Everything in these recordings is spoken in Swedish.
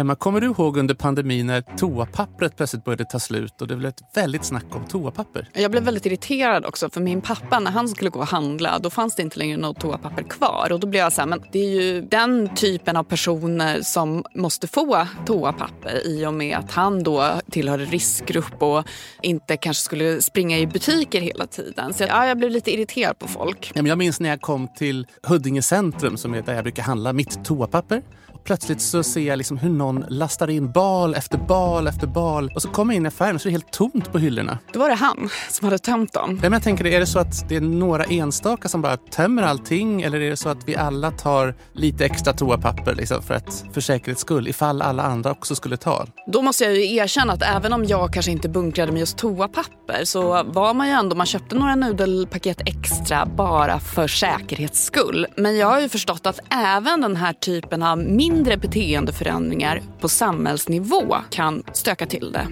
Emma, kommer du ihåg under pandemin när toapappret plötsligt började ta slut och det blev ett väldigt snack om toapapper? Jag blev väldigt irriterad också, för min pappa, när han skulle gå och handla, då fanns det inte längre något toapapper kvar. Och då blev jag så här, men det är ju den typen av personer som måste få toapapper, i och med att han då tillhör riskgrupp och inte kanske skulle springa i butiker hela tiden. Så jag blev lite irriterad på folk. Jag minns när jag kom till Huddinge centrum, som är där jag brukar handla mitt toapapper. Plötsligt så ser jag liksom hur någon lastar in bal efter bal efter bal. Och så kommer jag in i affären och så är det helt tomt på hyllorna. Då var det han som hade tömt dem. Men jag tänker, är det så att det är några enstaka som bara tömmer allting? Eller är det så att vi alla tar lite extra toapapper liksom, för säkerhets skull? Ifall alla andra också skulle ta. Då måste jag ju erkänna att även om jag kanske inte bunkrade med just toapapper, så var man ju ändå, man köpte några nudelpaket extra bara för säkerhets skull. Men jag har ju förstått att även den här typen av mindre beteendeförändringar på samhällsnivå kan stöka till det.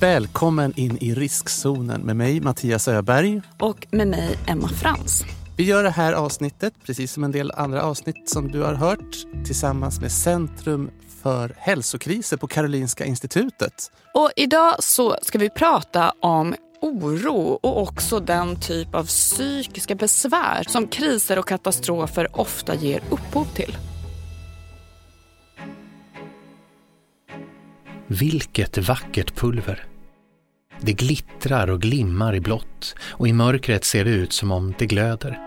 Välkommen in i riskzonen med mig, Mattias Öberg. Och med mig, Emma Frans. Vi gör det här avsnittet, precis som en del andra avsnitt som du har hört, tillsammans med Centrum för hälsokriser på Karolinska institutet. Och idag så ska vi prata om oro och också den typ av psykiska besvär som kriser och katastrofer ofta ger upphov till. Vilket vackert pulver. Det glittrar och glimmar i blått, och i mörkret ser det ut som om det glöder.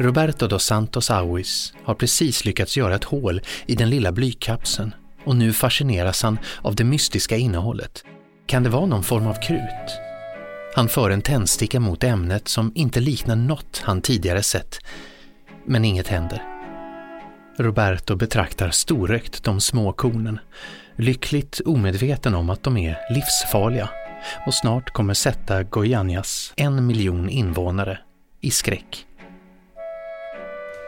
Roberto dos Santos Aguis har precis lyckats göra ett hål i den lilla blykapseln, och nu fascineras han av det mystiska innehållet. Kan det vara någon form av krut? Han för en tändsticka mot ämnet som inte liknar något han tidigare sett. Men inget händer. Roberto betraktar storökt de små kornen, lyckligt omedveten om att de är livsfarliga och snart kommer sätta Goianias 1 miljon invånare i skräck.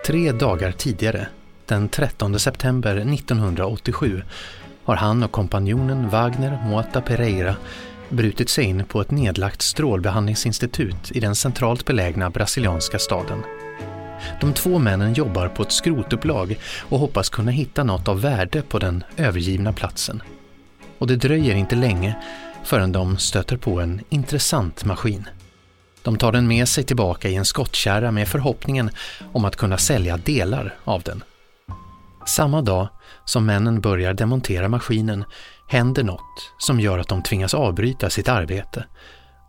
3 dagar tidigare, den 13 september 1987, har han och kompanjonen Wagner Mota Pereira brutit sig in på ett nedlagt strålbehandlingsinstitut i den centralt belägna brasilianska staden. De 2 männen jobbar på ett skrotupplag och hoppas kunna hitta något av värde på den övergivna platsen. Och det dröjer inte länge förrän de stöter på en intressant maskin. De tar den med sig tillbaka i en skottkärra med förhoppningen om att kunna sälja delar av den. Samma dag som männen börjar demontera maskinen händer något som gör att de tvingas avbryta sitt arbete.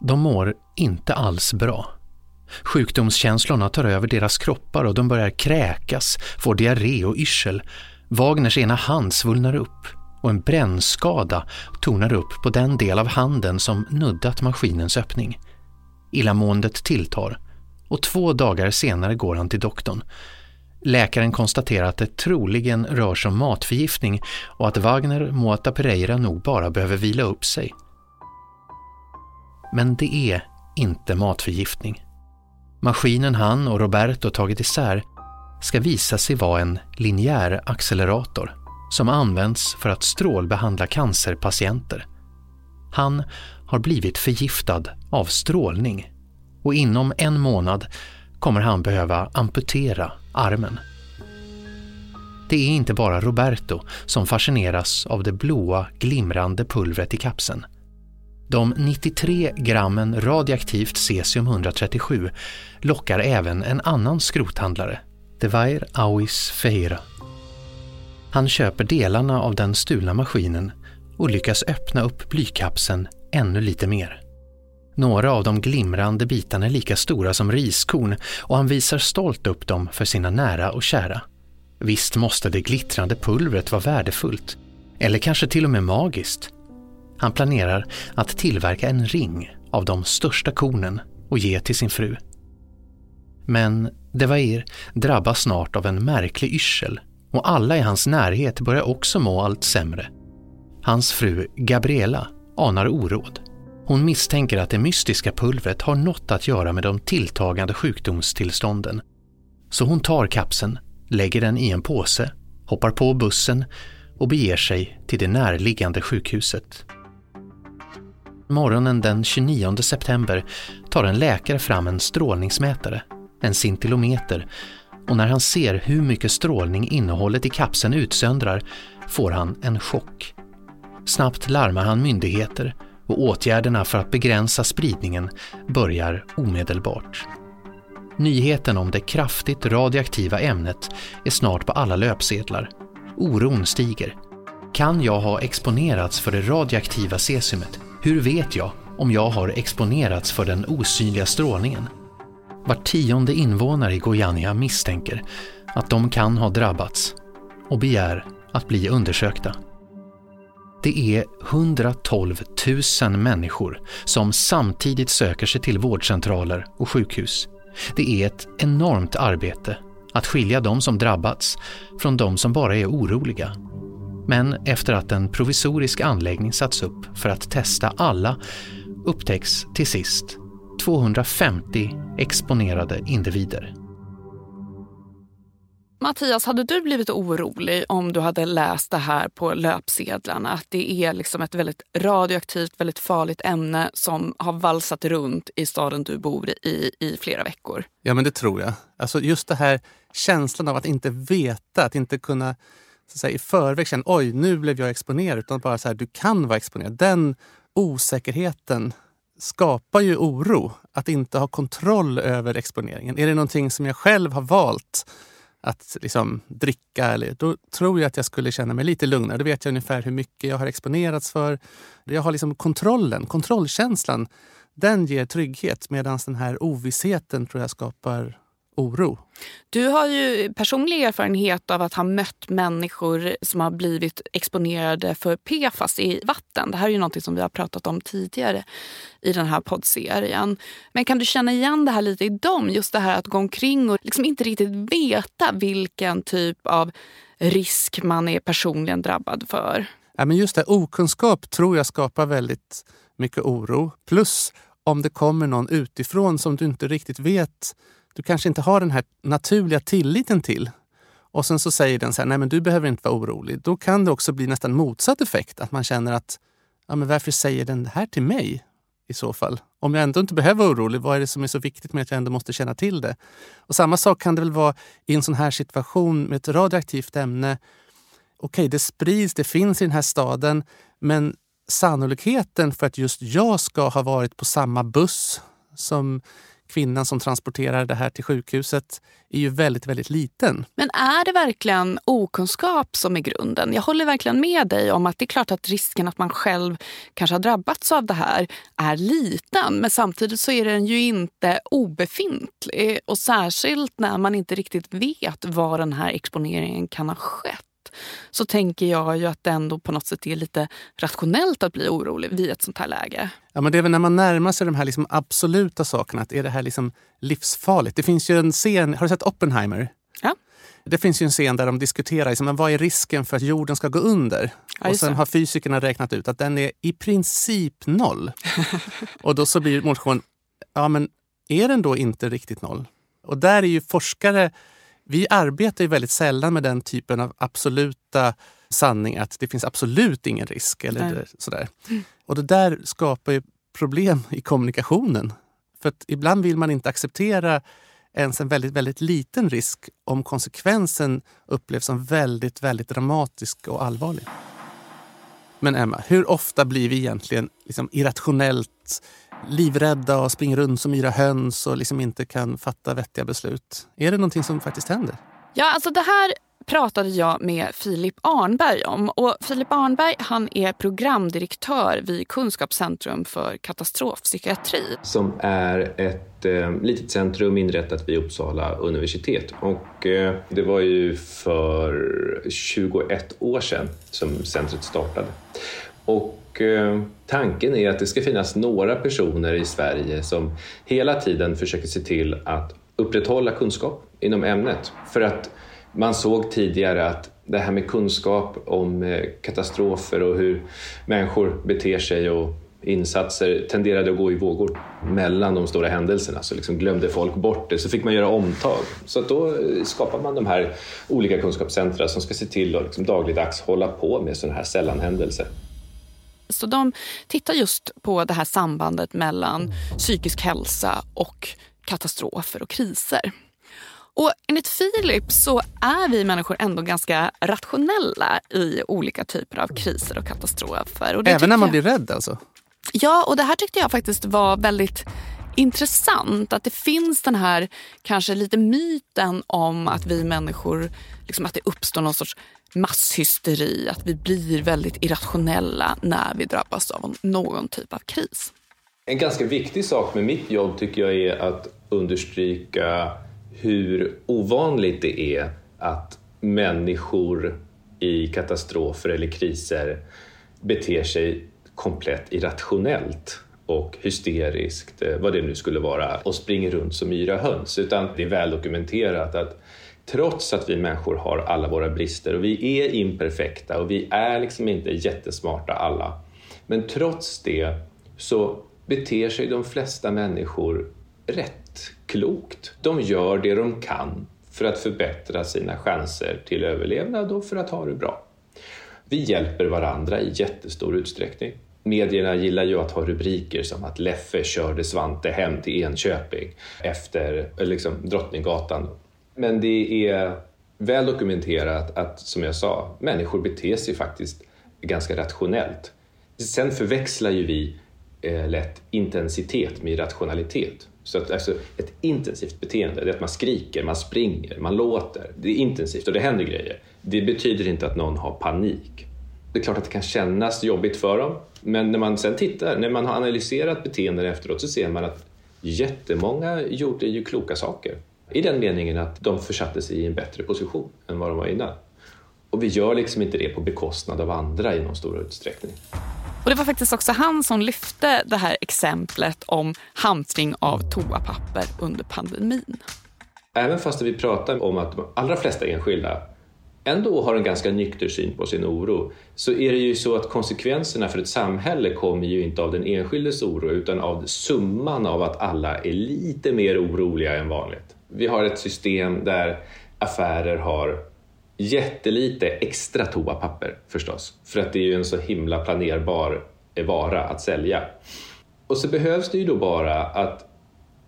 De mår inte alls bra. Sjukdomskänslorna tar över deras kroppar och de börjar kräkas, får diarré och yrsel. Wagners ena hand svullnar upp och en brännskada tornar upp på den del av handen som nuddat maskinens öppning. Illamåendet tilltar och 2 dagar senare går han till doktorn. Läkaren konstaterar att det troligen rör sig om matförgiftning och att Wagner Mota Pereira nog bara behöver vila upp sig. Men det är inte matförgiftning. Maskinen han och Roberto tagit isär ska visa sig vara en linjär accelerator som används för att strålbehandla cancerpatienter. Han har blivit förgiftad av strålning och inom 1 månad kommer han behöva amputera armen. Det är inte bara Roberto som fascineras av det blåa, glimrande pulvret i kapseln. De 93 grammen radioaktivt cesium-137 lockar även en annan skrothandlare, Devair Alves Ferreira. Han köper delarna av den stulna maskinen och lyckas öppna upp blykapseln ännu lite mer. Några av de glimrande bitarna är lika stora som riskorn och han visar stolt upp dem för sina nära och kära. Visst måste det glittrande pulvret vara värdefullt, eller kanske till och med magiskt. Han planerar att tillverka en ring av de största kornen och ge till sin fru. Men Devair drabbas snart av en märklig yrsel och alla i hans närhet börjar också må allt sämre. Hans fru Gabriela anar oråd. Hon misstänker att det mystiska pulvret har något att göra med de tilltagande sjukdomstillstånden. Så hon tar kapseln, lägger den i en påse, hoppar på bussen och beger sig till det närliggande sjukhuset. Morgonen den 29 september tar en läkare fram en strålningsmätare, en scintillometer, och när han ser hur mycket strålning innehållet i kapseln utsöndrar får han en chock. Snabbt larmar han myndigheter och åtgärderna för att begränsa spridningen börjar omedelbart. Nyheten om det kraftigt radioaktiva ämnet är snart på alla löpsedlar. Oron stiger. Kan jag ha exponerats för det radioaktiva cesiumet? Hur vet jag om jag har exponerats för den osynliga strålningen? Var 10:e invånare i Goiânia misstänker att de kan ha drabbats och begär att bli undersökta. Det är 112 000 människor som samtidigt söker sig till vårdcentraler och sjukhus. Det är ett enormt arbete att skilja de som drabbats från de som bara är oroliga. Men efter att en provisorisk anläggning satts upp för att testa alla upptäcks till sist 250 exponerade individer. Mattias, hade du blivit orolig om du hade läst det här på löpsedlarna? Att det är liksom ett väldigt radioaktivt, väldigt farligt ämne som har valsat runt i staden du bor i flera veckor? Ja, men det tror jag. Alltså just det här känslan av att inte veta, att inte kunna så att säga, i förväg känna oj, nu blev jag exponerad, utan bara så här, du kan vara exponerad. Den osäkerheten skapar ju oro, att inte ha kontroll över exponeringen. Är det någonting som jag själv har valt att liksom dricka, eller, då tror jag att jag skulle känna mig lite lugnare. Då vet jag ungefär hur mycket jag har exponerats för. Jag har liksom kontrollkänslan. Den ger trygghet, medan den här ovissheten tror jag skapar oro. Du har ju personlig erfarenhet av att ha mött människor som har blivit exponerade för PFAS i vatten. Det här är ju någonting som vi har pratat om tidigare i den här poddserien. Men kan du känna igen det här lite i dem? Just det här att gå omkring och liksom inte riktigt veta vilken typ av risk man är personligen drabbad för. Ja, men just det, okunskap tror jag skapar väldigt mycket oro. Plus om det kommer någon utifrån som du inte riktigt vet, du kanske inte har den här naturliga tilliten till. Och sen så säger den så här, nej men du behöver inte vara orolig. Då kan det också bli nästan motsatt effekt. Att man känner att, ja men varför säger den här till mig i så fall? Om jag ändå inte behöver vara orolig, vad är det som är så viktigt med att jag ändå måste känna till det? Och samma sak kan det väl vara i en sån här situation med ett radioaktivt ämne. Okej, det sprids, det finns i den här staden. Men sannolikheten för att just jag ska ha varit på samma buss som kvinnan som transporterar det här till sjukhuset är ju väldigt, väldigt liten. Men är det verkligen okunskap som är grunden? Jag håller verkligen med dig om att det är klart att risken att man själv kanske har drabbats av det här är liten. Men samtidigt så är den ju inte obefintlig. Och särskilt när man inte riktigt vet var den här exponeringen kan ha skett, så tänker jag ju att det ändå på något sätt är lite rationellt att bli orolig vid ett sånt här läge. Ja, men det är väl när man närmar sig de här liksom absoluta sakerna, att är det här liksom livsfarligt? Det finns ju en scen, har du sett Oppenheimer? Ja. Det finns ju en scen där de diskuterar liksom, men vad är risken för att jorden ska gå under? Ja, och sen har fysikerna räknat ut att den är i princip noll. Och då så blir motionen, ja men är den då inte riktigt noll? Och där är ju forskare, vi arbetar ju väldigt sällan med den typen av absoluta sanning att det finns absolut ingen risk eller sådär. Och det där skapar ju problem i kommunikationen. För att ibland vill man inte acceptera ens en väldigt, väldigt liten risk om konsekvensen upplevs som väldigt, väldigt dramatisk och allvarlig. Men Emma, hur ofta blir vi egentligen liksom irrationellt livrädda och springer runt som yra höns och liksom inte kan fatta vettiga beslut? Är det någonting som faktiskt händer? Ja, alltså det här pratade jag med Filip Arnberg om. Och Filip Arnberg, han är programdirektör vid Kunskapscentrum för Katastrofpsykiatri. Som är ett litet centrum inrättat vid Uppsala universitet. Och det var ju för 21 år sedan som centret startade. Och tanken är att det ska finnas några personer i Sverige som hela tiden försöker se till att upprätthålla kunskap inom ämnet. För att man såg tidigare att det här med kunskap om katastrofer och hur människor beter sig och insatser tenderade att gå i vågor mellan de stora händelserna. Så liksom glömde folk bort det, så fick man göra omtag. Så att då skapar man de här olika kunskapscentra som ska se till att liksom dagligdags hålla på med sådana här sällanhändelser. Så de tittar just på det här sambandet mellan psykisk hälsa och katastrofer och kriser. Och enligt Filip så är vi människor ändå ganska rationella i olika typer av kriser och katastrofer. Och även när man blir rädd alltså? Ja, och det här tyckte jag faktiskt var väldigt intressant. Att det finns den här kanske lite myten om att vi människor, liksom att det uppstår någon sorts masshysteri. Att vi blir väldigt irrationella när vi drabbas av någon typ av kris. En ganska viktig sak med mitt jobb tycker jag är att understryka hur ovanligt det är att människor i katastrofer eller kriser beter sig komplett irrationellt och hysteriskt, vad det nu skulle vara, och springer runt som yra höns. Utan det är väl dokumenterat att trots att vi människor har alla våra brister och vi är imperfekta och vi är liksom inte jättesmarta alla, men trots det så beter sig de flesta människor rätt klokt. De gör det de kan för att förbättra sina chanser till överlevnad och för att ha det bra. Vi hjälper varandra i jättestor utsträckning. Medierna gillar ju att ha rubriker som att Leffe körde Svante hem till Enköping efter liksom Drottninggatan. Men det är väl dokumenterat att, som jag sa, människor beter sig faktiskt ganska rationellt. Sen förväxlar ju vi lätt intensitet med irrationalitet. Så att, alltså, ett intensivt beteende, det är att man skriker, man springer, man låter. Det är intensivt och det händer grejer. Det betyder inte att någon har panik. Det är klart att det kan kännas jobbigt för dem. Men när man sen tittar, när man har analyserat beteenden efteråt, så ser man att jättemånga gjorde ju kloka saker. I den meningen att de försatte sig i en bättre position än vad de var innan. Och vi gör liksom inte det på bekostnad av andra i någon stor utsträckning. Och det var faktiskt också han som lyfte det här exemplet om hamstring av toapapper under pandemin. Även fast vi pratar om att de allra flesta enskilda ändå har en ganska nykter syn på sin oro, så är det ju så att konsekvenserna för ett samhälle kommer ju inte av den enskildes oro utan av summan av att alla är lite mer oroliga än vanligt. Vi har ett system där affärer har jättelite extra toapapper förstås, för att det är ju en så himla planerbar vara att sälja. Och så behövs det ju då bara att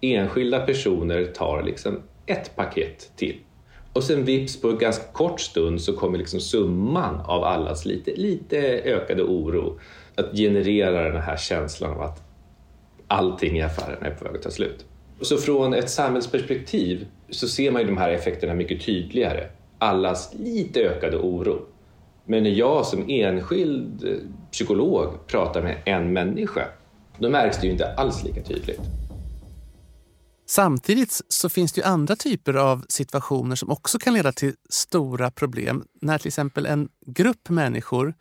enskilda personer tar liksom ett paket till. Och sen vips på en ganska kort stund så kommer liksom summan av allas lite ökade oro att generera den här känslan av att allting i affären är på väg att ta slut. Och så från ett samhällsperspektiv så ser man ju de här effekterna mycket tydligare. Allas lite ökade oro. Men när jag som enskild psykolog pratar med en människa, då märks det ju inte alls lika tydligt. Samtidigt så finns det ju andra typer av situationer som också kan leda till stora problem. När till exempel en grupp människor,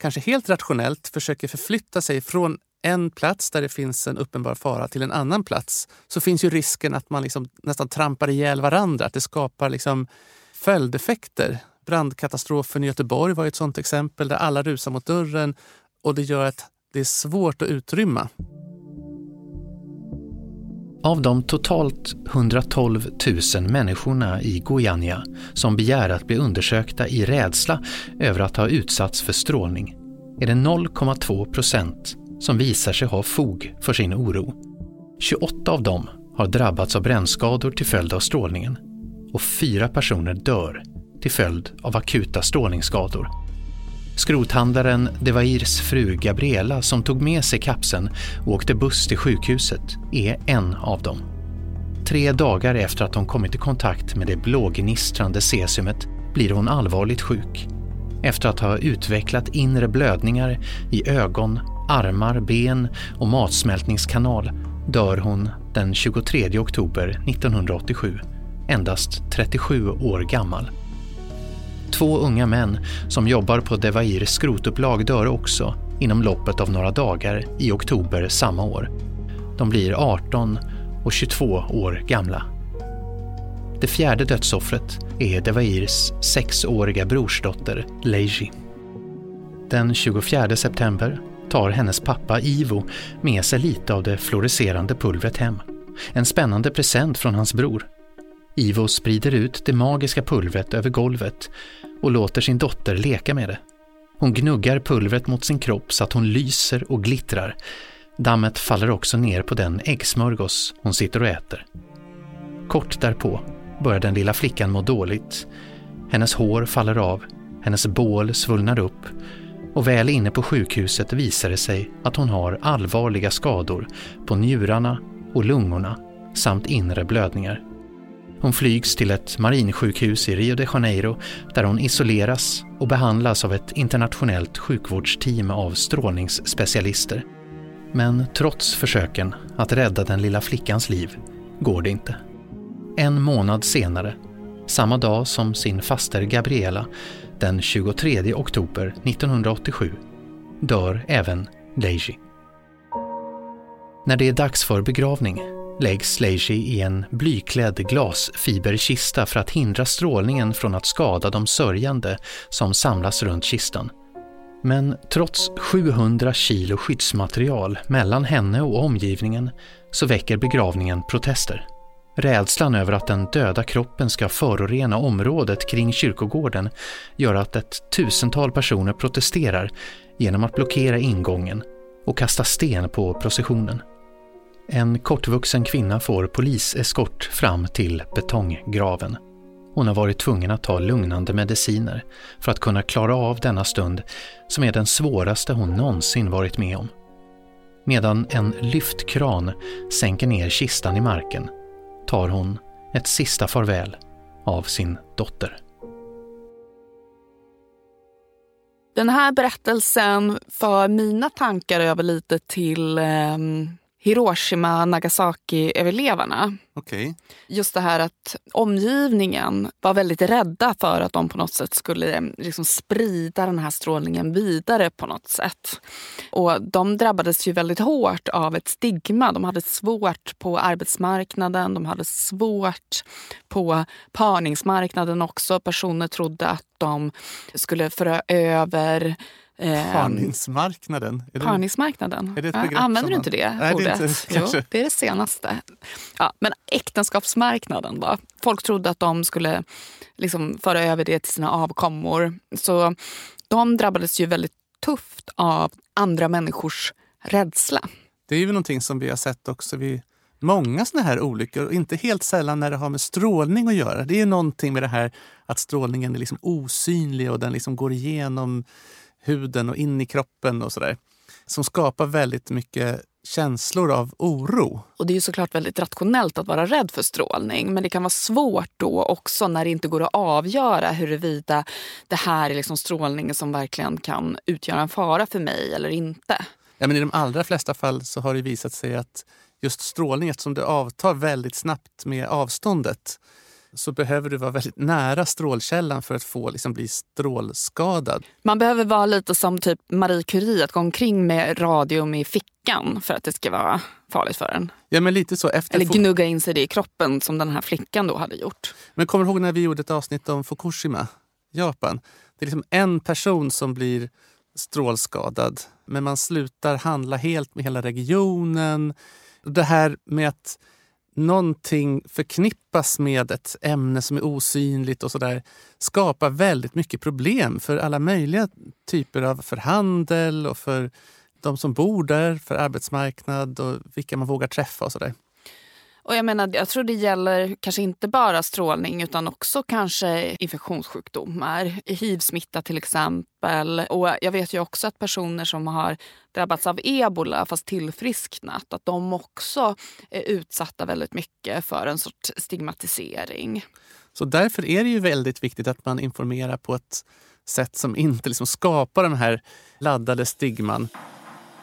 kanske helt rationellt, försöker förflytta sig från en plats där det finns en uppenbar fara till en annan plats, så finns ju risken att man liksom nästan trampar ihjäl varandra. Att det skapar liksom följdeffekter. Brandkatastrofen i Göteborg var ett sådant exempel där alla rusar mot dörren och det gör att det är svårt att utrymma. Av de totalt 112 000 människorna i Goiânia som begär att bli undersökta i rädsla över att ha utsatts för strålning är det 0,2% som visar sig ha fog för sin oro. 28 av dem har drabbats av brännskador till följd av strålningen och 4 personer dör till följd av akuta strålningsskador. Skrothandlaren Devairs fru Gabriela, som tog med sig kapseln och åkte buss till sjukhuset, är en av dem. 3 dagar efter att hon kommit i kontakt med det blågnistrande cesiumet blir hon allvarligt sjuk. Efter att ha utvecklat inre blödningar i ögon, armar, ben och matsmältningskanal dör hon den 23 oktober 1987, endast 37 år gammal. 2 unga män som jobbar på Devairs skrotupplag dör också inom loppet av några dagar i oktober samma år. De blir 18 och 22 år gamla. Det 4:e dödsoffret är Devairs 6-åriga brorsdotter Leiji. Den 24 september tar hennes pappa Ivo med sig lite av det fluorescerande pulvret hem. En spännande present från hans bror. Ivo sprider ut det magiska pulvret över golvet och låter sin dotter leka med det. Hon gnuggar pulvret mot sin kropp så att hon lyser och glittrar. Dammet faller också ner på den äggsmörgås hon sitter och äter. Kort därpå börjar den lilla flickan må dåligt. Hennes hår faller av, hennes bål svullnar upp och väl inne på sjukhuset visar det sig att hon har allvarliga skador på njurarna och lungorna samt inre blödningar. Hon flygs till ett marinsjukhus i Rio de Janeiro där hon isoleras och behandlas av ett internationellt sjukvårdsteam av strålningsspecialister. Men trots försöken att rädda den lilla flickans liv går det inte. 1 månad senare, samma dag som sin faster Gabriela, den 23 oktober 1987, dör även Leiji. När det är dags för begravning läggs Leiji i en blyklädd glasfiberkista för att hindra strålningen från att skada de sörjande som samlas runt kistan. Men trots 700 kilo skyddsmaterial mellan henne och omgivningen så väcker begravningen protester. Rädslan över att den döda kroppen ska förorena området kring kyrkogården gör att ett tusental personer protesterar genom att blockera ingången och kasta sten på processionen. En kortvuxen kvinna får poliseskort fram till betonggraven. Hon har varit tvungen att ta lugnande mediciner för att kunna klara av denna stund som är den svåraste hon någonsin varit med om. Medan en lyftkran sänker ner kistan i marken tar hon ett sista farväl av sin dotter. Den här berättelsen för mina tankar över lite till Hiroshima, Nagasaki-överlevarna. Okay. Just det här att omgivningen var väldigt rädda för att de på något sätt skulle liksom sprida den här strålningen vidare på något sätt. Och de drabbades ju väldigt hårt av ett stigma. De hade svårt på arbetsmarknaden, de hade svårt på parningsmarknaden också. Personer trodde att de skulle föra över. Parningsmarknaden? Parningsmarknaden? Är det ett begrepp? Använder du inte det? Nej, ordet? Det är inte, jo, det är det senaste. Ja, men äktenskapsmarknaden då? Folk trodde att de skulle liksom föra över det till sina avkommor. Så de drabbades ju väldigt tufft av andra människors rädsla. Det är ju någonting som vi har sett också vid många sådana här olyckor, och inte helt sällan när det har med strålning att göra. Det är ju någonting med det här att strålningen är liksom osynlig och den liksom går igenom huden och in i kroppen och sådär, som skapar väldigt mycket känslor av oro. Och det är ju såklart väldigt rationellt att vara rädd för strålning, men det kan vara svårt då också när det inte går att avgöra huruvida det här är liksom strålningen som verkligen kan utgöra en fara för mig eller inte. Ja, men i de allra flesta fall så har det visat sig att just strålning, eftersom det avtar väldigt snabbt med avståndet, så behöver du vara väldigt nära strålkällan för att få liksom bli strålskadad. Man behöver vara lite som typ Marie Curie, att gå omkring med radium i fickan för att det ska vara farligt för en. Ja, men lite så. Eller gnugga in sig det i kroppen som den här flickan då hade gjort. Men kommer du ihåg när vi gjorde ett avsnitt om Fukushima, Japan? Det är liksom en person som blir strålskadad, men man slutar handla helt med hela regionen. Det här med att någonting förknippas med ett ämne som är osynligt och sådär, skapar väldigt mycket problem för alla möjliga typer av förhandel och för de som bor där, för arbetsmarknad och vilka man vågar träffa och sådär. Och jag menar, jag tror det gäller kanske inte bara strålning utan också kanske infektionssjukdomar, HIV-smitta till exempel. Och jag vet ju också att personer som har drabbats av ebola fast tillfrisknat, att de också är utsatta väldigt mycket för en sorts stigmatisering. Så därför är det ju väldigt viktigt att man informerar på ett sätt som inte liksom skapar den här laddade stigman.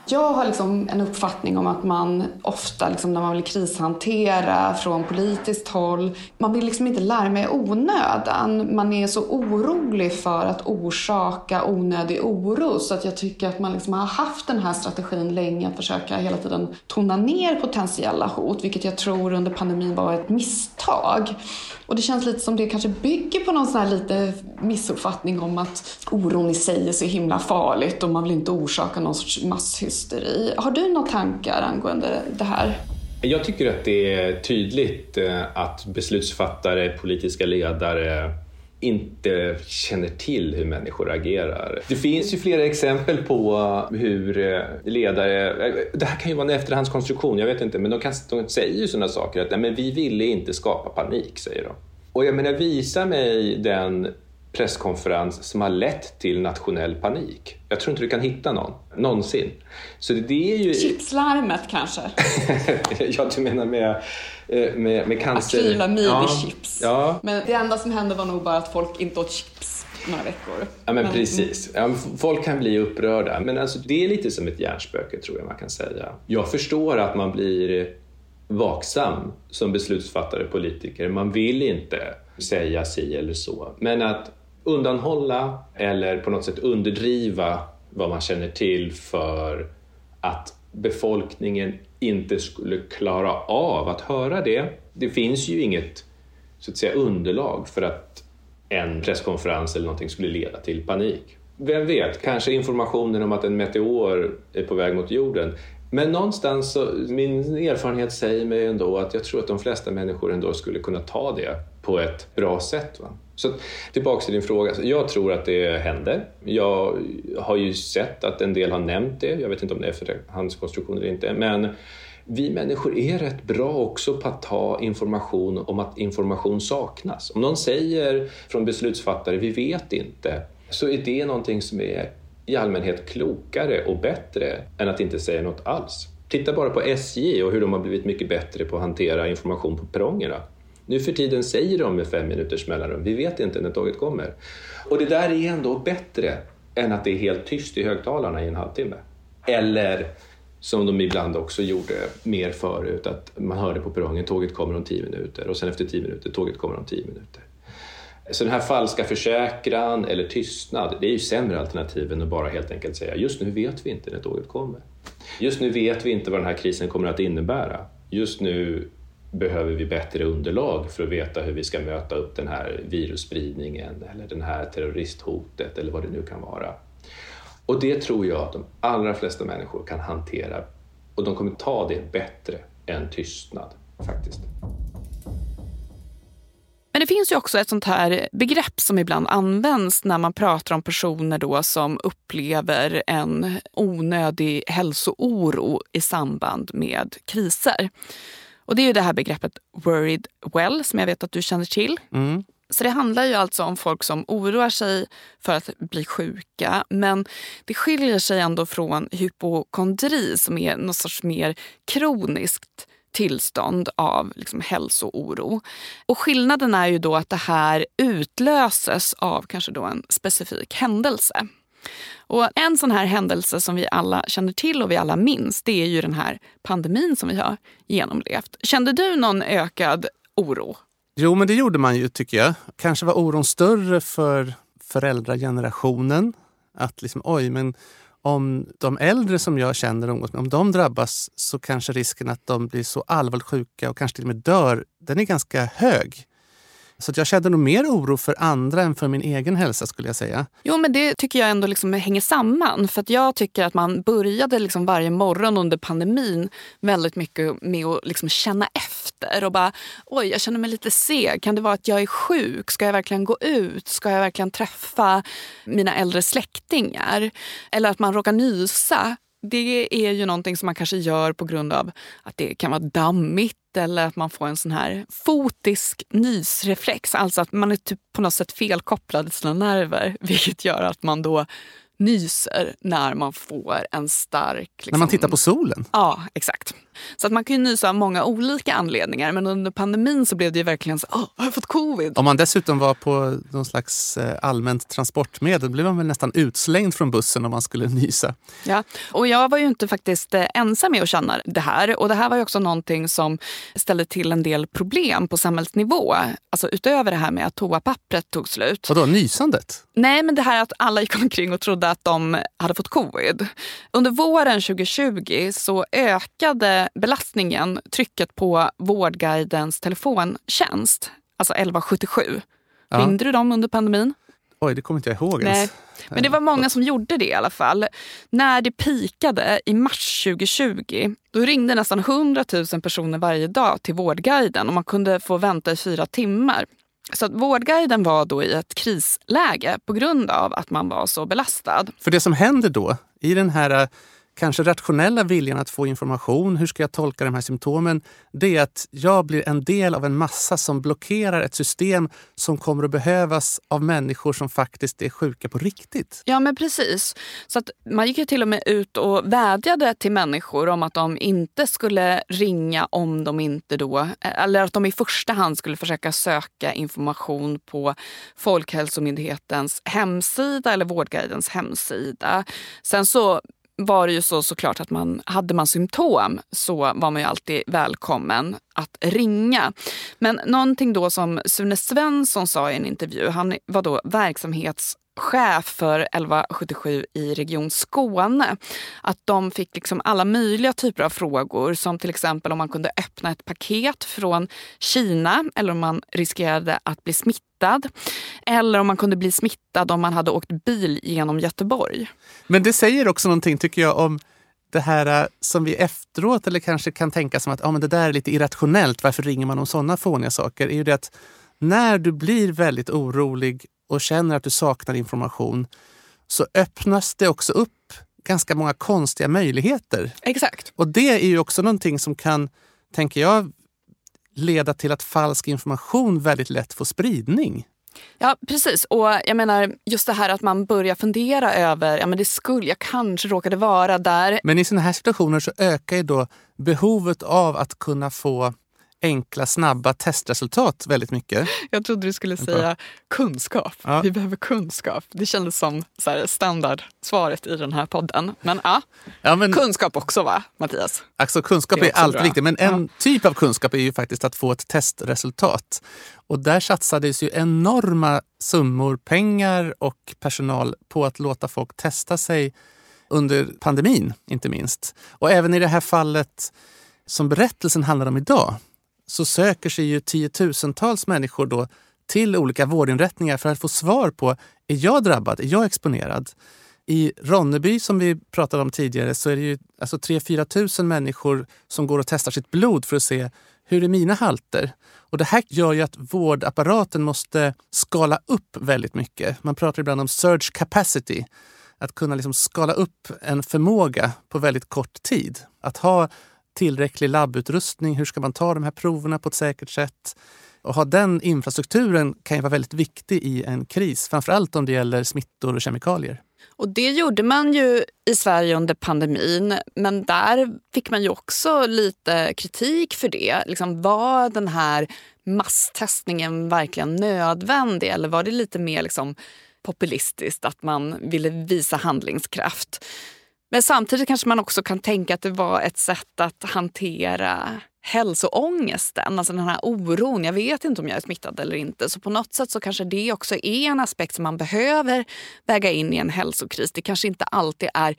Jag har liksom en uppfattning om att man ofta liksom när man vill krishantera från politiskt håll, man vill liksom inte larma i onödan. Man är så orolig för att orsaka onödig oro, så att jag tycker att man liksom har haft den här strategin länge, att försöka hela tiden tona ner potentiella hot, vilket jag tror under pandemin var ett misstag. Och det känns lite som det kanske bygger på någon sån här lite missuppfattning om att oron i sig är så himla farligt och man vill inte orsaka någon sorts masshysteri. Har du några tankar angående det här? Jag tycker att det är tydligt att beslutsfattare, politiska ledare inte känner till hur människor agerar. Det finns ju flera exempel på hur ledare, det här kan ju vara en efterhandskonstruktion, jag vet inte, men de säger ju sådana saker att nej, men vi ville inte skapa panik, säger de. Och jag menar, visa mig den presskonferens som har lett till nationell panik. Jag tror inte du kan hitta någon, någonsin. Så det är ju... Chipslarmet kanske? Ja, du menar med cancer... Akrylamid i chips. Ja. Men det enda som hände var nog bara att folk inte åt chips några veckor. Ja, men precis. Ja, folk kan bli upprörda. Men alltså, det är lite som ett hjärnspöke, tror jag man kan säga. Jag förstår att man blir vaksam som beslutsfattare, politiker. Man vill inte säga si eller så. Men att undanhålla eller på något sätt underdriva vad man känner till för att befolkningen inte skulle klara av att höra det. Det finns ju inget, så att säga, underlag för att en presskonferens eller någonting skulle leda till panik. Vem vet, kanske informationen om att en meteor är på väg mot jorden. Men någonstans, så, min erfarenhet säger mig ändå att jag tror att de flesta människor ändå skulle kunna ta det på ett bra sätt. Va? Så tillbaka till din fråga. Jag tror att det händer. Jag har ju sett att en del har nämnt det. Jag vet inte om det är efterhandskonstruktion eller inte. Men vi människor är rätt bra också på att ta information om att information saknas. Om någon säger från beslutsfattare, vi vet inte, så är det någonting som är i allmänhet klokare och bättre än att inte säga något alls. Titta bara på SJ och hur de har blivit mycket bättre på att hantera information på perrongerna. Nu för tiden säger de med 5 minuters mellanrum, vi vet inte när tåget kommer. Och det där är ändå bättre än att det är helt tyst i högtalarna i en halvtimme. Eller som de ibland också gjorde mer förut, att man hörde på perrongen, tåget kommer om 10 minuter. Och sen efter 10 minuter, tåget kommer om 10 minuter. Så den här falska försäkran eller tystnad, det är ju sämre alternativ än att bara helt enkelt säga, just nu vet vi inte när tåget kommer. Just nu vet vi inte vad den här krisen kommer att innebära. Just nu behöver vi bättre underlag för att veta hur vi ska möta upp den här virusspridningen eller den här terroristhotet eller vad det nu kan vara. Och det tror jag att de allra flesta människor kan hantera, och de kommer ta det bättre än tystnad faktiskt. Men det finns ju också ett sånt här begrepp som ibland används när man pratar om personer då som upplever en onödig hälsooro i samband med kriser. Och det är ju det här begreppet worried well som jag vet att du känner till. Mm. Så det handlar ju alltså om folk som oroar sig för att bli sjuka, men det skiljer sig ändå från hypokondri som är något sorts mer kroniskt tillstånd av liksom hälsooro. Och skillnaden är ju då att det här utlöses av kanske då en specifik händelse. Och en sån här händelse som vi alla känner till och vi alla minns, det är ju den här pandemin som vi har genomlevt. Kände du någon ökad oro? Jo, men det gjorde man ju, tycker jag. Kanske var oron större för föräldragenerationen. Att liksom, oj, men om de äldre som jag känner umgås med, om de drabbas, så kanske risken att de blir så allvarligt sjuka och kanske till och med dör, den är ganska hög. Så att jag kände nog mer oro för andra än för min egen hälsa, skulle jag säga. Jo, men det tycker jag ändå liksom hänger samman. För att jag tycker att man började liksom varje morgon under pandemin väldigt mycket med att liksom känna efter. Och bara, oj, jag känner mig lite seg. Kan det vara att jag är sjuk? Ska jag verkligen gå ut? Ska jag verkligen träffa mina äldre släktingar? Eller att man råkar nysa. Det är ju någonting som man kanske gör på grund av att det kan vara dammigt eller att man får en sån här fotisk nysreflex. Alltså att man är typ på något sätt felkopplad i sina nerver, vilket gör att man då nyser när man får en stark... Liksom... När man tittar på solen? Ja, exakt. Så att man kan ju nysa av många olika anledningar, men under pandemin så blev det ju verkligen så, har jag fått covid? Om man dessutom var på någon slags allmänt transportmedel blev man väl nästan utslängd från bussen om man skulle nysa. Ja, och jag var ju inte faktiskt ensam med att känna det här, och det här var ju också någonting som ställde till en del problem på samhällsnivå. Alltså utöver det här med att toapappret tog slut. Vadå, nysandet? Nej, men det här att alla gick omkring och trodde att de hade fått covid. Under våren 2020 så ökade belastningen, trycket på Vårdguidens telefontjänst, alltså 1177. Ja. Ringde du dem under pandemin? Oj, det kommer inte jag ihåg ens. Nej. Men det var många som gjorde det i alla fall. När det pikade i mars 2020, då ringde nästan 100 000 personer varje dag till Vårdguiden och man kunde få vänta i 4 timmar. Så att Vårdguiden var då i ett krisläge på grund av att man var så belastad. För det som händer då i den här kanske rationella viljan att få information, hur ska jag tolka de här symptomen, det är att jag blir en del av en massa som blockerar ett system som kommer att behövas av människor som faktiskt är sjuka på riktigt. Ja, men precis. Så att man gick ju till och med ut och vädjade till människor om att de inte skulle ringa om de inte då, eller att de i första hand skulle försöka söka information på Folkhälsomyndighetens hemsida eller Vårdguidens hemsida. Sen så var det ju såklart att hade man symptom så var man ju alltid välkommen att ringa. Men någonting då som Sune Svensson sa i en intervju, han var då verksamhetschef för 1177 i Region Skåne, att de fick liksom alla möjliga typer av frågor, som till exempel om man kunde öppna ett paket från Kina eller om man riskerade att bli smittad, eller om man kunde bli smittad om man hade åkt bil genom Göteborg. Men det säger också någonting, tycker jag, om det här som vi efteråt eller kanske kan tänka som att men det där är lite irrationellt, varför ringer man om sådana fåniga saker, är ju det att när du blir väldigt orolig och känner att du saknar information så öppnas det också upp ganska många konstiga möjligheter. Exakt. Och det är ju också någonting som kan, tänker jag, leda till att falsk information väldigt lätt får spridning. Ja, precis. Och jag menar, just det här att man börjar fundera över, det skulle jag kanske råkade vara där. Men i sådana här situationer så ökar ju då behovet av att kunna få enkla, snabba testresultat väldigt mycket. Jag trodde du skulle säga kunskap. Ja. Vi behöver kunskap. Det kändes som så här standardsvaret i den här podden. Men kunskap också, va, Mattias? Alltså kunskap är alltid viktigt. Men en typ av kunskap är ju faktiskt att få ett testresultat. Och där satsades ju enorma summor pengar och personal på att låta folk testa sig under pandemin, inte minst. Och även i det här fallet som berättelsen handlar om idag, så söker sig ju tiotusentals människor då till olika vårdinrättningar för att få svar på, är jag drabbad? Är jag exponerad? I Ronneby, som vi pratade om tidigare, så är det ju alltså 3-4 tusen människor som går och testar sitt blod för att se, hur är mina halter? Och det här gör ju att vårdapparaten måste skala upp väldigt mycket. Man pratar ibland om surge capacity. Att kunna liksom skala upp en förmåga på väldigt kort tid. Att ha tillräcklig labbutrustning, hur ska man ta de här proverna på ett säkert sätt? Och ha den infrastrukturen kan ju vara väldigt viktig i en kris, framförallt om det gäller smittor och kemikalier. Och det gjorde man ju i Sverige under pandemin, men där fick man ju också lite kritik för det. Liksom, var den här masstestningen verkligen nödvändig, eller var det lite mer liksom populistiskt att man ville visa handlingskraft? Men samtidigt kanske man också kan tänka att det var ett sätt att hantera hälsoångesten, alltså den här oron, jag vet inte om jag är smittad eller inte. Så på något sätt så kanske det också är en aspekt som man behöver väga in i en hälsokris. Det kanske inte alltid är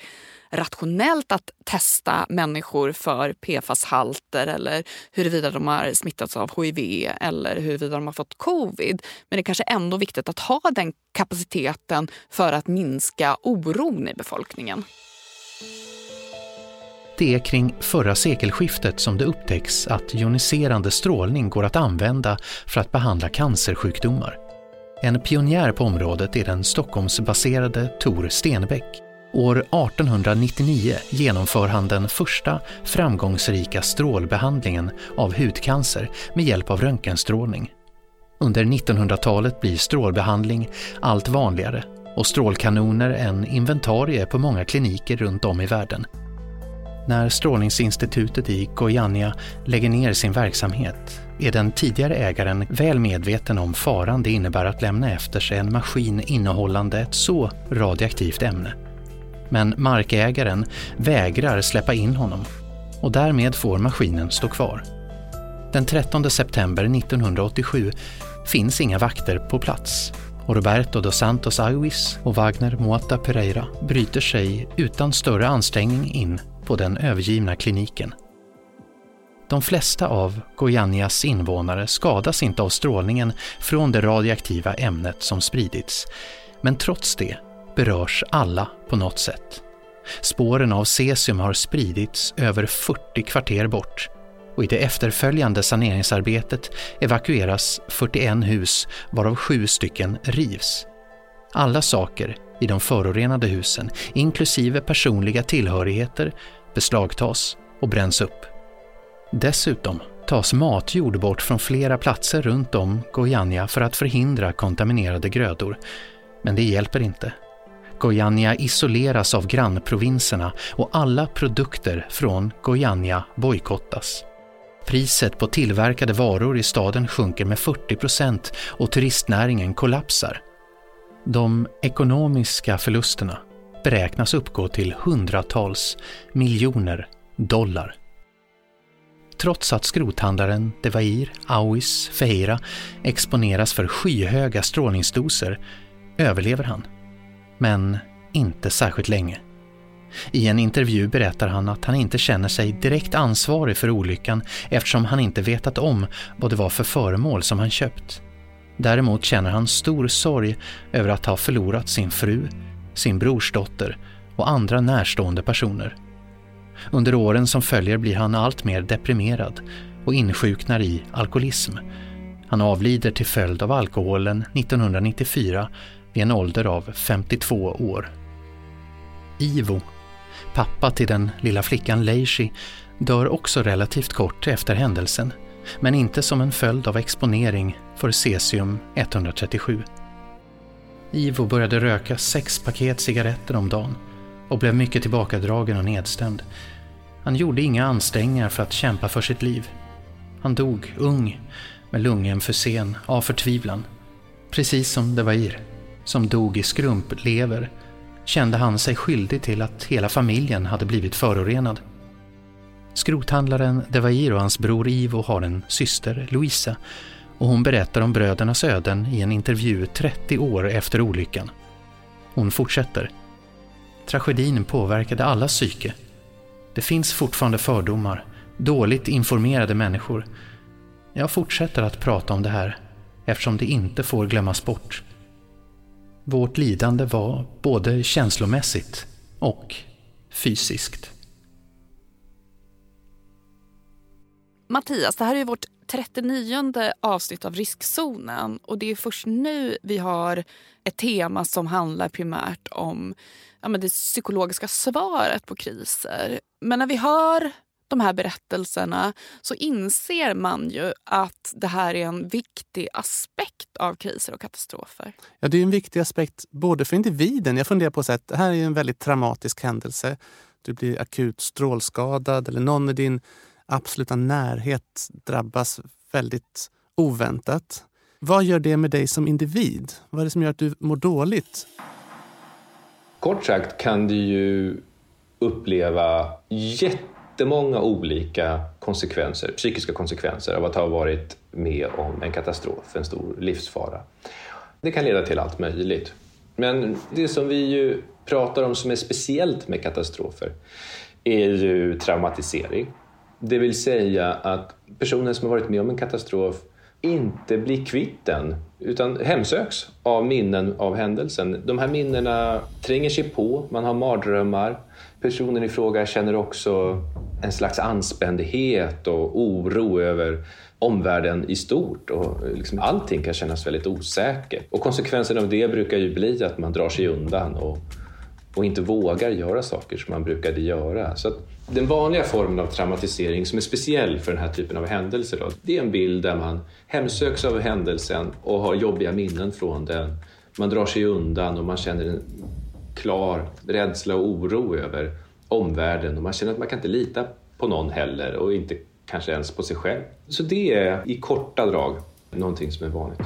rationellt att testa människor för PFAS-halter eller huruvida de har smittats av HIV eller huruvida de har fått covid. Men det kanske ändå är viktigt att ha den kapaciteten för att minska oron i befolkningen. Det är kring förra sekelskiftet som det upptäcks att joniserande strålning går att använda för att behandla cancersjukdomar. En pionjär på området är den Stockholmsbaserade Tor Stenbeck. År 1899 genomför han den första framgångsrika strålbehandlingen av hudcancer med hjälp av röntgenstrålning. Under 1900-talet blir strålbehandling allt vanligare och strålkanoner en inventarie på många kliniker runt om i världen. När strålningsinstitutet i Goiânia lägger ner sin verksamhet är den tidigare ägaren väl medveten om faran det innebär att lämna efter sig en maskin innehållande ett så radioaktivt ämne. Men markägaren vägrar släppa in honom och därmed får maskinen stå kvar. Den 13 september 1987 finns inga vakter på plats. Och Roberto dos Santos Aguis och Wagner Mota Pereira bryter sig utan större ansträngning in på den övergivna kliniken. De flesta av Goianias invånare skadas inte av strålningen från det radioaktiva ämnet som spridits, men trots det berörs alla på något sätt. Spåren av cesium har spridits över 40 kvarter bort och i det efterföljande saneringsarbetet evakueras 41 hus, varav 7 stycken rivs. Alla saker i de förorenade husen, inklusive personliga tillhörigheter, beslagtas och bränns upp. Dessutom tas matjord bort från flera platser runt om Goiânia för att förhindra kontaminerade grödor. Men det hjälper inte. Goiânia isoleras av grannprovinserna och alla produkter från Goiânia bojkottas. Priset på tillverkade varor i staden sjunker med 40% och turistnäringen kollapsar. De ekonomiska förlusterna beräknas uppgå till hundratals miljoner dollar. Trots att skrothandlaren Devair Alves Ferreira exponeras för skyhöga strålningsdoser överlever han. Men inte särskilt länge. I en intervju berättar han att han inte känner sig direkt ansvarig för olyckan eftersom han inte vetat om vad det var för föremål som han köpt. Däremot känner han stor sorg över att ha förlorat sin fru, sin brorsdotter och andra närstående personer. Under åren som följer blir han allt mer deprimerad och insjuknar i alkoholism. Han avlider till följd av alkoholen 1994 vid en ålder av 52 år. Ivo, pappa till den lilla flickan Leiji, dör också relativt kort efter händelsen, men inte som en följd av exponering för cesium-137. Ivo började röka 6 paket cigaretter om dagen och blev mycket tillbakadragen och nedstämd. Han gjorde inga ansträngningar för att kämpa för sitt liv. Han dog ung, med lungenfusen av förtvivlan. Precis som Devair, som dog i skrumplever, kände han sig skyldig till att hela familjen hade blivit förorenad. Skrothandlaren Devair och hans bror Ivo har en syster, Luisa, och hon berättar om brödernas öden i en intervju 30 år efter olyckan. Hon fortsätter. Tragedin påverkade allas psyke. Det finns fortfarande fördomar, dåligt informerade människor. Jag fortsätter att prata om det här, eftersom det inte får glömmas bort. Vårt lidande var både känslomässigt och fysiskt. Mattias, det här är vårt 39:e avsnitt av Riskzonen och det är först nu vi har ett tema som handlar primärt om det psykologiska svaret på kriser. Men när vi hör de här berättelserna så inser man ju att det här är en viktig aspekt av kriser och katastrofer. Ja, det är en viktig aspekt både för individen. Jag funderar på att det här är en väldigt traumatisk händelse. Du blir akut strålskadad eller någon i din absoluta närhet drabbas väldigt oväntat. Vad gör det med dig som individ? Vad är det som gör att du mår dåligt? Kort sagt kan du ju uppleva jättemånga olika konsekvenser, psykiska konsekvenser av att ha varit med om en katastrof, en stor livsfara. Det kan leda till allt möjligt. Men det som vi ju pratar om som är speciellt med katastrofer är ju traumatisering. Det vill säga att personen som har varit med om en katastrof inte blir kvitt den utan hemsöks av minnen av händelsen. De här minnena tränger sig på, man har mardrömmar. Personen i fråga känner också en slags anspändhet och oro över omvärlden i stort. Och liksom allting kan kännas väldigt osäkert. Och konsekvensen av det brukar ju bli att man drar sig undan och inte vågar göra saker som man brukade göra. Så att den vanliga formen av traumatisering som är speciell för den här typen av händelser då, det är en bild där man hemsöks av händelsen och har jobbiga minnen från den. Man drar sig undan och man känner en klar rädsla och oro över omvärlden och man känner att man kan inte lita på någon heller och inte kanske ens på sig själv. Så det är i korta drag någonting som är vanligt.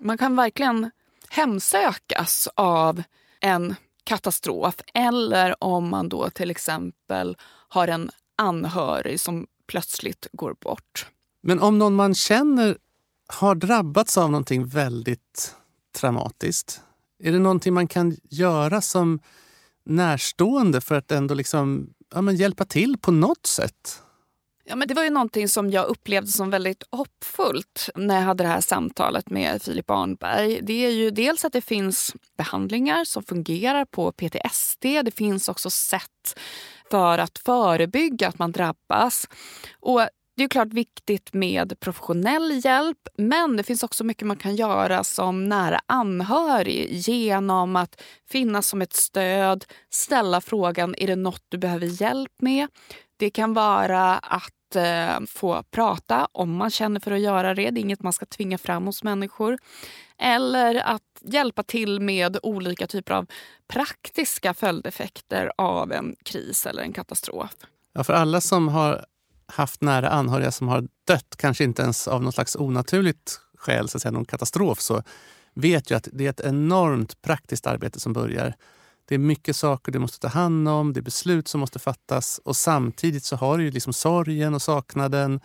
Man kan verkligen hemsökas av en katastrof eller om man då till exempel har en anhörig som plötsligt går bort. Men om någon man känner har drabbats av någonting väldigt traumatiskt, är det någonting man kan göra som närstående för att ändå hjälpa till på något sätt? Ja, men det var ju någonting som jag upplevde som väldigt hoppfullt när jag hade det här samtalet med Filip Arnberg. Det är ju dels att det finns behandlingar som fungerar på PTSD. Det finns också sätt för att förebygga att man drabbas. Och Det är ju klart viktigt med professionell hjälp, men det finns också mycket man kan göra som nära anhörig genom att finnas som ett stöd, ställa frågan, är det något du behöver hjälp med? Det kan vara att få prata om man känner för att göra det. Det är inget man ska tvinga fram hos människor. Eller att hjälpa till med olika typer av praktiska följdeffekter av en kris eller en katastrof. Ja, för alla som har haft nära anhöriga som har dött, kanske inte ens av något slags onaturligt skäl, så att säga någon katastrof, så vet jag att det är ett enormt praktiskt arbete som börjar. Det är mycket saker du måste ta hand om, det är beslut som måste fattas, och samtidigt så har du ju liksom sorgen och saknaden,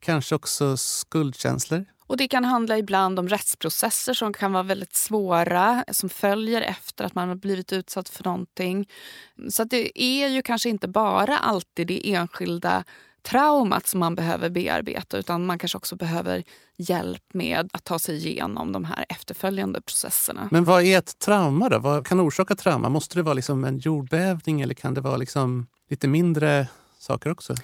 kanske också skuldkänslor. Och det kan handla ibland om rättsprocesser som kan vara väldigt svåra, som följer efter att man har blivit utsatt för någonting. Så att det är ju kanske inte bara alltid det enskilda traumat som man behöver bearbeta, utan man kanske också behöver hjälp med att ta sig igenom de här efterföljande processerna. Men vad är ett trauma då? Vad kan orsaka trauma? Måste det vara liksom en jordbävning, eller kan det vara liksom lite mindre saker också?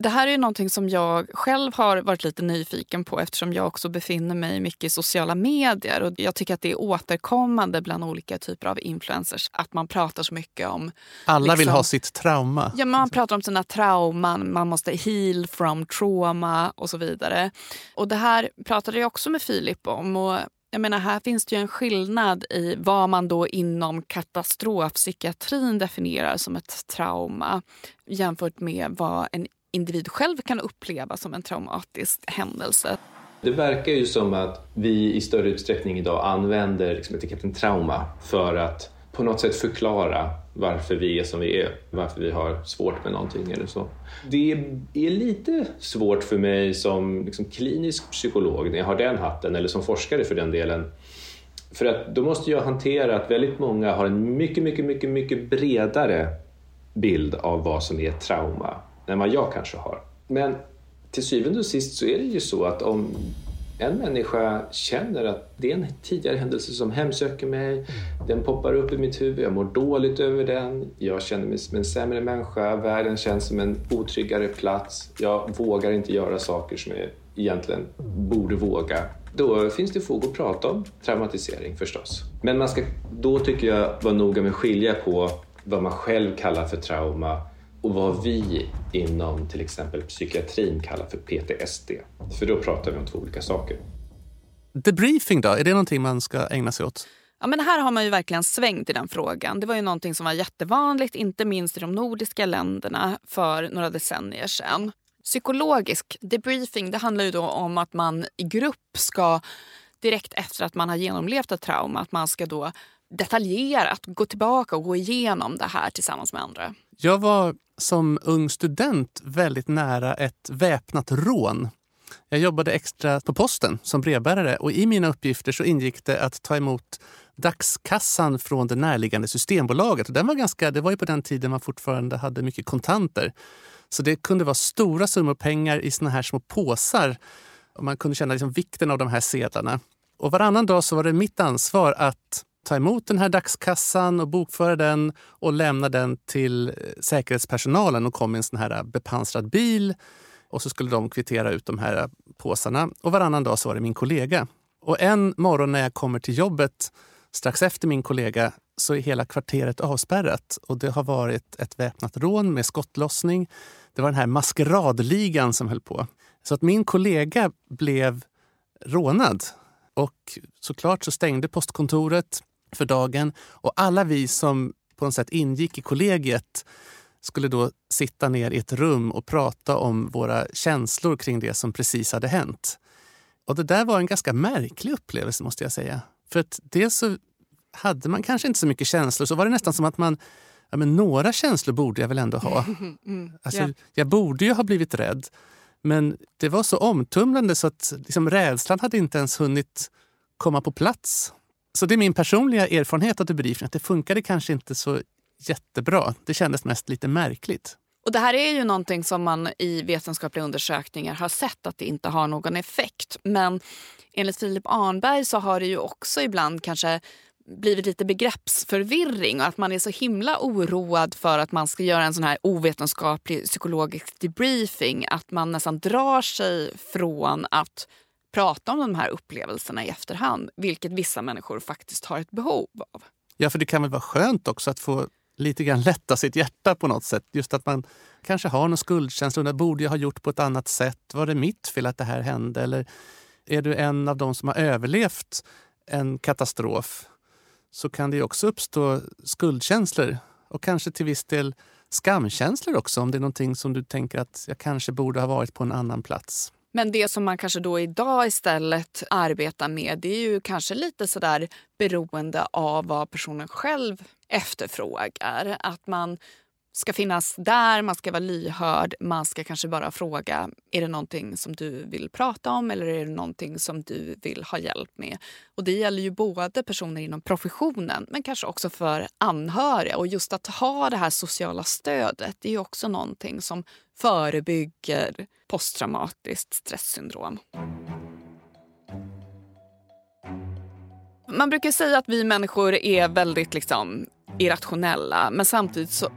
Det här är ju någonting som jag själv har varit lite nyfiken på, eftersom jag också befinner mig mycket i sociala medier, och jag tycker att det är återkommande bland olika typer av influencers att man pratar så mycket om... Alla liksom, vill ha sitt trauma. Ja, man pratar om sina trauman, man måste heal from trauma och så vidare. Och det här pratade jag också med Filip om, och jag menar, här finns det ju en skillnad i vad man då inom katastrofpsykiatrin definierar som ett trauma jämfört med vad en individ själv kan uppleva som en traumatisk händelse. Det verkar ju som att vi i större utsträckning idag använder liksom etiketten trauma för att på något sätt förklara varför vi är som vi är, varför vi har svårt med någonting eller så. Det är lite svårt för mig som liksom klinisk psykolog, när jag har den hatten, eller som forskare för den delen. För att då måste jag hantera att väldigt många har en mycket bredare bild av vad som är trauma än vad jag kanske har. Men till syvende och sist så är det ju så att om en människa känner att det är en tidigare händelse som hemsöker mig, den poppar upp i mitt huvud, jag mår dåligt över den, jag känner mig som en sämre människa, världen känns som en otryggare plats, jag vågar inte göra saker som jag egentligen borde våga. Då finns det fog att prata om traumatisering förstås. Men man ska då, tycker jag, vara noga med att skilja på vad man själv kallar för trauma och vad vi inom till exempel psykiatrin kallar för PTSD. För då pratar vi om två olika saker. Debriefing då, är det någonting man ska ägna sig åt? Ja, men här har man ju verkligen svängt i den frågan. Det var ju någonting som var jättevanligt, inte minst i de nordiska länderna för några decennier sedan. Psykologisk debriefing, det handlar ju då om att man i grupp ska, direkt efter att man har genomlevt ett trauma, att man ska då detaljerat gå tillbaka och gå igenom det här tillsammans med andra. Jag var som ung student väldigt nära ett väpnat rån. Jag jobbade extra på posten som brevbärare, och i mina uppgifter så ingick det att ta emot dagskassan från det närliggande systembolaget. Och det var ju på den tiden man fortfarande hade mycket kontanter. Så det kunde vara stora summor pengar i såna här små påsar, och man kunde känna liksom vikten av de här sedlarna. Och varannan dag så var det mitt ansvar att ta emot den här dagskassan och bokföra den och lämna den till säkerhetspersonalen, och kom i en sån här bepansrad bil, och så skulle de kvittera ut de här påsarna. Och varannan dag så var det min kollega. Och en morgon när jag kommer till jobbet strax efter min kollega, så är hela kvarteret avspärrat, och det har varit ett väpnat rån med skottlossning. Det var den här maskeradligan som höll på. Så att min kollega blev rånad, och såklart så stängde postkontoret för dagen, och alla vi som på något sätt ingick i kollegiet skulle då sitta ner i ett rum och prata om våra känslor kring det som precis hade hänt. Och det där var en ganska märklig upplevelse, måste jag säga. För att dels så hade man kanske inte så mycket känslor, så var det nästan som att man, ja men några känslor borde jag väl ändå ha. Alltså, jag borde ju ha blivit rädd. Men det var så omtumlande så att liksom rädslan hade inte ens hunnit komma på plats. Så det är min personliga erfarenhet av debriefing, att det funkade kanske inte så jättebra. Det kändes mest lite märkligt. Och det här är ju någonting som man i vetenskapliga undersökningar har sett att det inte har någon effekt. Men enligt Filip Arnberg så har det ju också ibland kanske blivit lite begreppsförvirring och att man är så himla oroad för att man ska göra en sån här ovetenskaplig psykologisk debriefing att man nästan drar sig från att prata om de här upplevelserna i efterhand, vilket vissa människor faktiskt har ett behov av. Ja, för det kan väl vara skönt också att få lite grann lätta sitt hjärta på något sätt. Just att man kanske har någon skuldkänsla. Där borde jag ha gjort på ett annat sätt? Var det mitt fel att det här hände? Eller är du en av de som har överlevt en katastrof, så kan det också uppstå skuldkänslor och kanske till viss del skamkänslor också, om det är någonting som du tänker att jag kanske borde ha varit på en annan plats. Men det som man kanske då idag istället arbetar med, det är ju kanske lite sådär beroende av vad personen själv efterfrågar. Att man ska finnas där, man ska vara lyhörd, man ska kanske bara fråga, är det någonting som du vill prata om eller är det någonting som du vill ha hjälp med? Och det gäller ju både personer inom professionen men kanske också för anhöriga. Och just att ha det här sociala stödet, det är ju också någonting som förebygger posttraumatiskt stresssyndrom. Man brukar säga att vi människor är väldigt irrationella, men samtidigt så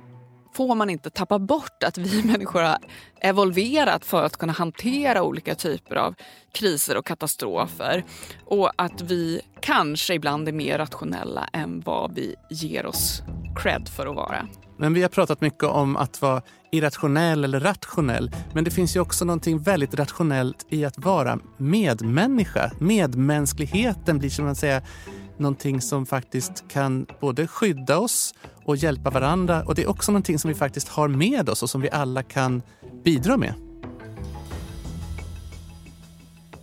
får man inte tappa bort att vi människor har evolverat för att kunna hantera olika typer av kriser och katastrofer. Och att vi kanske ibland är mer rationella än vad vi ger oss cred för att vara. Men vi har pratat mycket om att vara irrationell eller rationell. Men det finns ju också någonting väldigt rationellt i att vara medmänniska. Medmänskligheten blir, som man säger, någonting som faktiskt kan både skydda oss och hjälpa varandra. Och det är också någonting som vi faktiskt har med oss och som vi alla kan bidra med.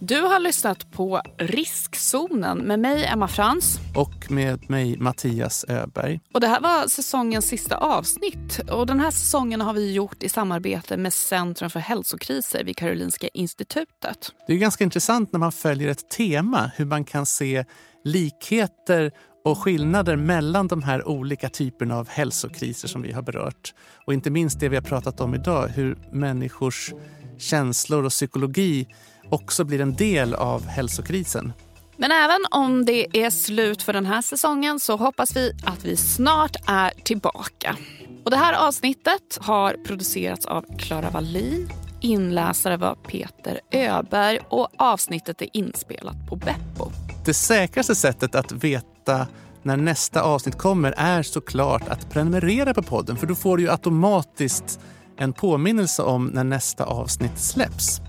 Du har lyssnat på Riskzonen med mig, Emma Frans. Och med mig, Mattias Öberg. Och det här var säsongens sista avsnitt. Och den här säsongen har vi gjort i samarbete med Centrum för hälsokriser vid Karolinska institutet. Det är ganska intressant när man följer ett tema, hur man kan se likheter och skillnader mellan de här olika typerna av hälsokriser som vi har berört. Och inte minst det vi har pratat om idag, hur människors känslor och psykologi också blir en del av hälsokrisen. Men även om det är slut för den här säsongen så hoppas vi att vi snart är tillbaka. Och det här avsnittet har producerats av Clara Wallin, inläsare var Peter Öberg och avsnittet är inspelat på Beppo. Det säkraste sättet att veta när nästa avsnitt kommer är såklart att prenumerera på podden, för då får du ju automatiskt en påminnelse om när nästa avsnitt släpps.